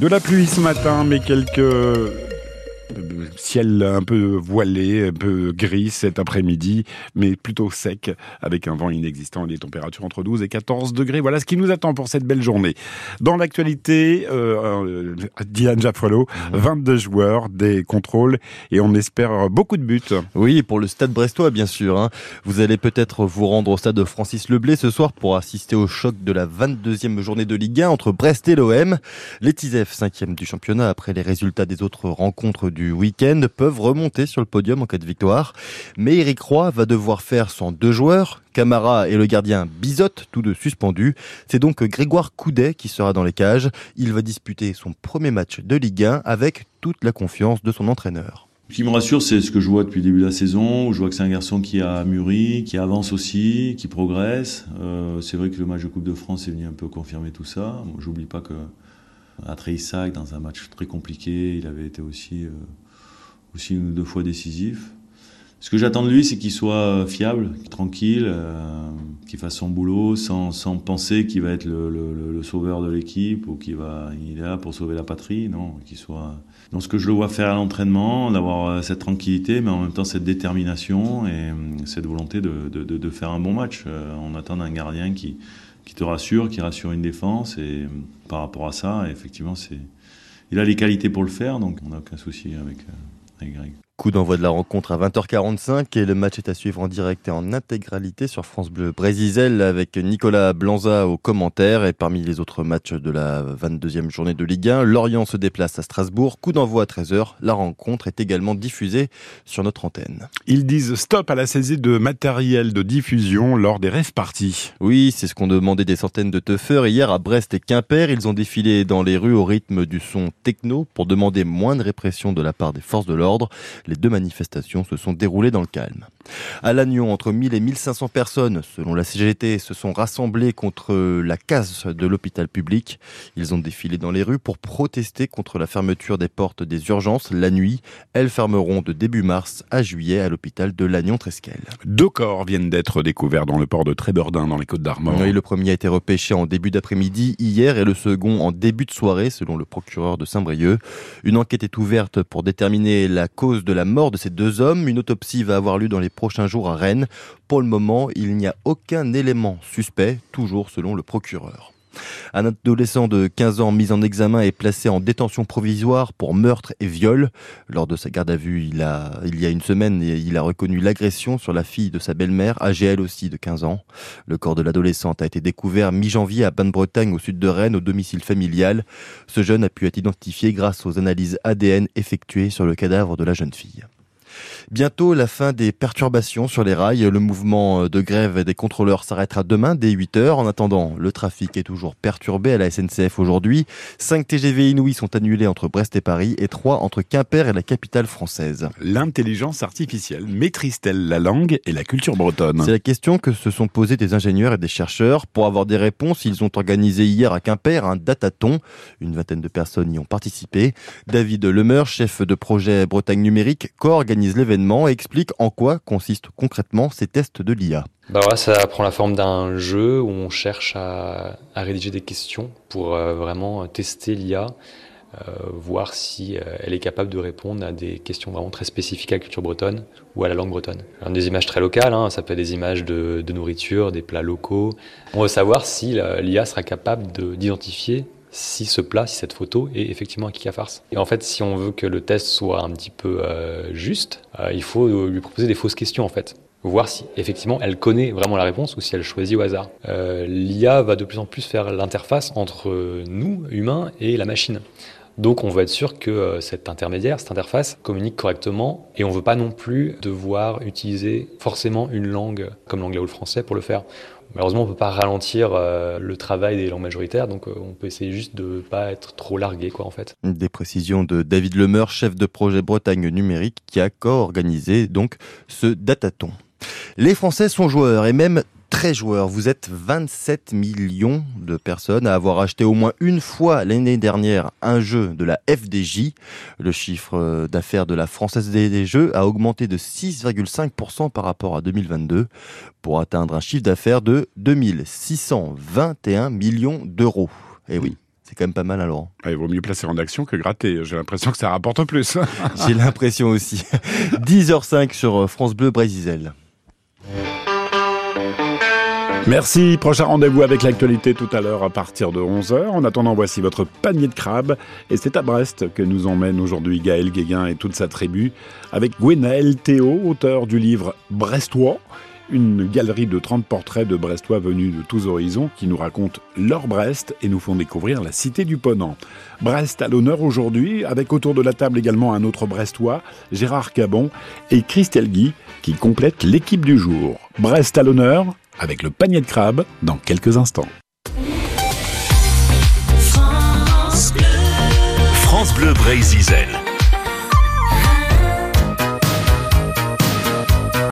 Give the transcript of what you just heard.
De la pluie ce matin, mais quelques... ciel un peu voilé, un peu gris cet après-midi, mais plutôt sec, avec un vent inexistant et des températures entre 12 et 14 degrés. Voilà ce qui nous attend pour cette belle journée. Dans l'actualité, Diane Jaffrello, 22 joueurs, des contrôles, et on espère beaucoup de buts. Oui, pour le stade brestois, bien sûr. Hein. Vous allez peut-être vous rendre au stade Francis Leblay ce soir pour assister au choc de la 22e journée de Ligue 1 entre Brest et l'OM. Les Tisef, 5e du championnat, après les résultats des autres rencontres du week-end, peuvent remonter sur le podium en cas de victoire. Mais Eric Roy va devoir faire sans deux joueurs, Camara et le gardien Bizot, tous deux suspendus. C'est donc Grégoire Coudet qui sera dans les cages. Il va disputer son premier match de Ligue 1 avec toute la confiance de son entraîneur. Ce qui me rassure, c'est ce que je vois depuis le début de la saison. Je vois que c'est un garçon qui a mûri, qui avance aussi, qui progresse. C'est vrai que le match de Coupe de France est venu un peu confirmer tout ça. Bon, j'oublie pas que à Treissac, dans un match très compliqué, il avait été aussi une ou deux fois décisif. Ce que j'attends de lui, c'est qu'il soit fiable, tranquille, qu'il fasse son boulot sans penser qu'il va être le sauveur de l'équipe ou qu'il est là pour sauver la patrie. Non, qu'il soit dans ce que je le vois faire à l'entraînement, d'avoir cette tranquillité, mais en même temps cette détermination et cette volonté de faire un bon match. On attend d'un gardien qui te rassure, qui rassure une défense. Et par rapport à ça, effectivement, il a les qualités pour le faire, donc on n'a aucun souci avec Greg. Coup d'envoi de la rencontre à 20h45 et le match est à suivre en direct et en intégralité sur France Bleu Breizh Izel avec Nicolas Blanza aux commentaires. Et parmi les autres matchs de la 22e journée de Ligue 1, Lorient se déplace à Strasbourg. Coup d'envoi à 13h. La rencontre est également diffusée sur notre antenne. Ils disent stop à la saisie de matériel de diffusion lors des rave parties. Oui, c'est ce qu'ont demandé des centaines de teufeurs hier à Brest et Quimper. Ils ont défilé dans les rues au rythme du son techno pour demander moins de répression de la part des forces de l'ordre. Les deux manifestations se sont déroulées dans le calme. À Lannion, entre 1000 et 1500 personnes, selon la CGT, se sont rassemblées contre la casse de l'hôpital public. Ils ont défilé dans les rues pour protester contre la fermeture des portes des urgences la nuit. Elles fermeront de début mars à juillet à l'hôpital de Lannion-Tresquel. Deux corps viennent d'être découverts dans le port de Trébeurden, dans les Côtes-d'Armor. Oui, le premier a été repêché en début d'après-midi hier et le second en début de soirée, selon le procureur de Saint-Brieuc. Une enquête est ouverte pour déterminer la cause de la mort de ces deux hommes. Une autopsie va avoir lieu dans les prochains jours à Rennes. Pour le moment, il n'y a aucun élément suspect, toujours selon le procureur. Un adolescent de 15 ans mis en examen est placé en détention provisoire pour meurtre et viol. Lors de sa garde à vue, il y a une semaine, il a reconnu l'agression sur la fille de sa belle-mère, âgée elle aussi de 15 ans. Le corps de l'adolescente a été découvert mi-janvier à Bain-de-Bretagne, au sud de Rennes, au domicile familial. Ce jeune a pu être identifié grâce aux analyses ADN effectuées sur le cadavre de la jeune fille. Bientôt, la fin des perturbations sur les rails. Le mouvement de grève des contrôleurs s'arrêtera demain dès 8h. En attendant, le trafic est toujours perturbé à la SNCF aujourd'hui. 5 TGV inouïs sont annulés entre Brest et Paris et 3 entre Quimper et la capitale française. L'intelligence artificielle maîtrise-t-elle la langue et la culture bretonne ? C'est la question que se sont posées des ingénieurs et des chercheurs. Pour avoir des réponses, ils ont organisé hier à Quimper un datathon. Une vingtaine de personnes y ont participé. David Le Meur, chef de projet Bretagne Numérique, co-organise l'événement et explique en quoi consistent concrètement ces tests de l'IA. Ça prend la forme d'un jeu où on cherche à rédiger des questions pour vraiment tester l'IA, voir si elle est capable de répondre à des questions vraiment très spécifiques à la culture bretonne ou à la langue bretonne. Des images très locales, ça peut être des images de nourriture, des plats locaux. On veut savoir si l'IA sera capable d'identifier si ce plat, si cette photo est effectivement un kik à farce. Et en fait, si on veut que le test soit un petit peu juste, il faut lui proposer des fausses questions en fait. Voir si effectivement elle connaît vraiment la réponse ou si elle choisit au hasard. L'IA va de plus en plus faire l'interface entre nous, humains, et la machine. Donc on veut être sûr que cette interface communique correctement et on ne veut pas non plus devoir utiliser forcément une langue comme l'anglais ou le français pour le faire. Malheureusement, on ne peut pas ralentir le travail des langues majoritaires, donc on peut essayer juste de ne pas être trop largué, en fait. Des précisions de David Le Meur, chef de projet Bretagne Numérique, qui a co-organisé donc ce datathon. Les Français sont joueurs et même très joueurs. Vous êtes 27 millions de personnes à avoir acheté au moins une fois l'année dernière un jeu de la FDJ. Le chiffre d'affaires de la Française des Jeux a augmenté de 6,5% par rapport à 2022 pour atteindre un chiffre d'affaires de 2621 millions d'euros. Eh oui. C'est quand même pas mal, hein, Laurent. Ah, il vaut mieux placer en action que gratter. J'ai l'impression que ça rapporte plus. J'ai l'impression aussi. 10h05 sur France Bleu Breizh Izel. Merci. Prochain rendez-vous avec l'actualité tout à l'heure à partir de 11h. En attendant, voici votre panier de crabes. Et c'est à Brest que nous emmène aujourd'hui Gaël Guéguin et toute sa tribu avec Gwenaël Théo, auteur du livre « Brestois ». Une galerie de 30 portraits de Brestois venus de tous horizons qui nous racontent leur Brest et nous font découvrir la cité du Ponant. Brest à l'honneur aujourd'hui, avec autour de la table également un autre Brestois, Gérard Cabon et Christelle Guy, qui complètent l'équipe du jour. Brest à l'honneur, avec le panier de crabes, dans quelques instants. France Bleu Breizh Izel.